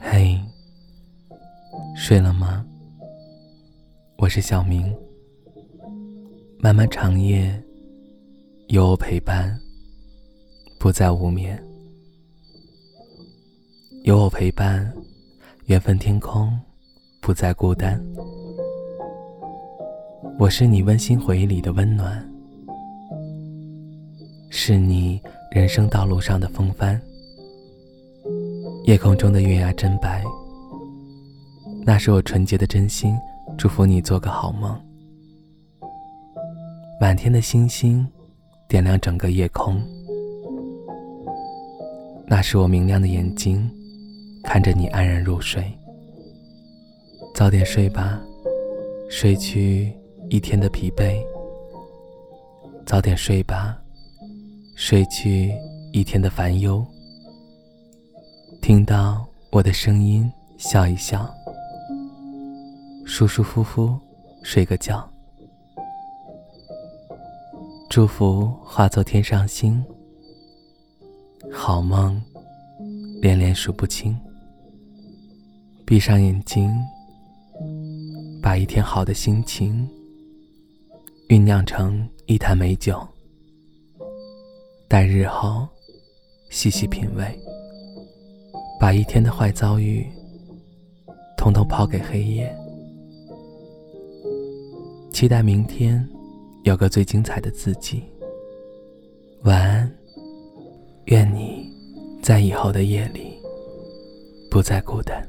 嘿，睡了吗？我是小明。漫漫长夜，有我陪伴，不再无眠。有我陪伴，缘分天空，不再孤单。我是你温馨回忆里的温暖，是你人生道路上的风帆。夜空中的月牙真白，那是我纯洁的真心，祝福你做个好梦。满天的星星点亮整个夜空，那是我明亮的眼睛，看着你安然入睡。早点睡吧，睡去一天的疲惫。早点睡吧，睡去一天的烦忧。听到我的声音，笑一笑，舒舒服服睡个觉。祝福化作天上星，好梦连连数不清。闭上眼睛，把一天好的心情酝酿成一坛美酒，待日后细细品味，把一天的坏遭遇统统抛给黑夜。期待明天有个最精彩的自己。晚安，愿你在以后的夜里不再孤单。